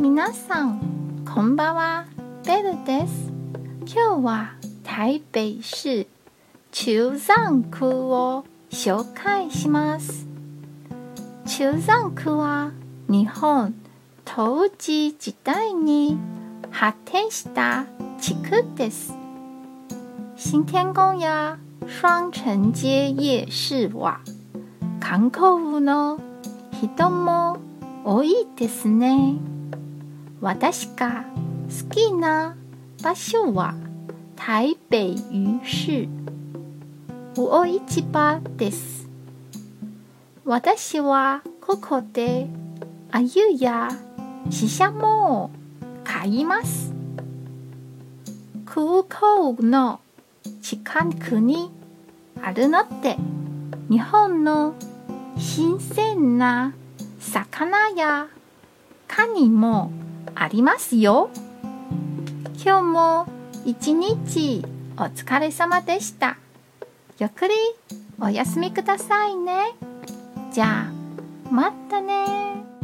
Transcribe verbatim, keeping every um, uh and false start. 皆さんこんばんは、ベルです。今日は台北市中山区を紹介します。中山区は日本統治時代に発展した地区です。新天宮や双城街夜市は観光の人も多いですね。私が好きな場所は台北魚市魚市場です。私はここで鮎やシシャモを買います。空港の近くにあるので、日本の新鮮な魚やカニもありますよ。今日も一日お疲れ様でした。ゆっくりお休みくださいね。じゃあ、またね。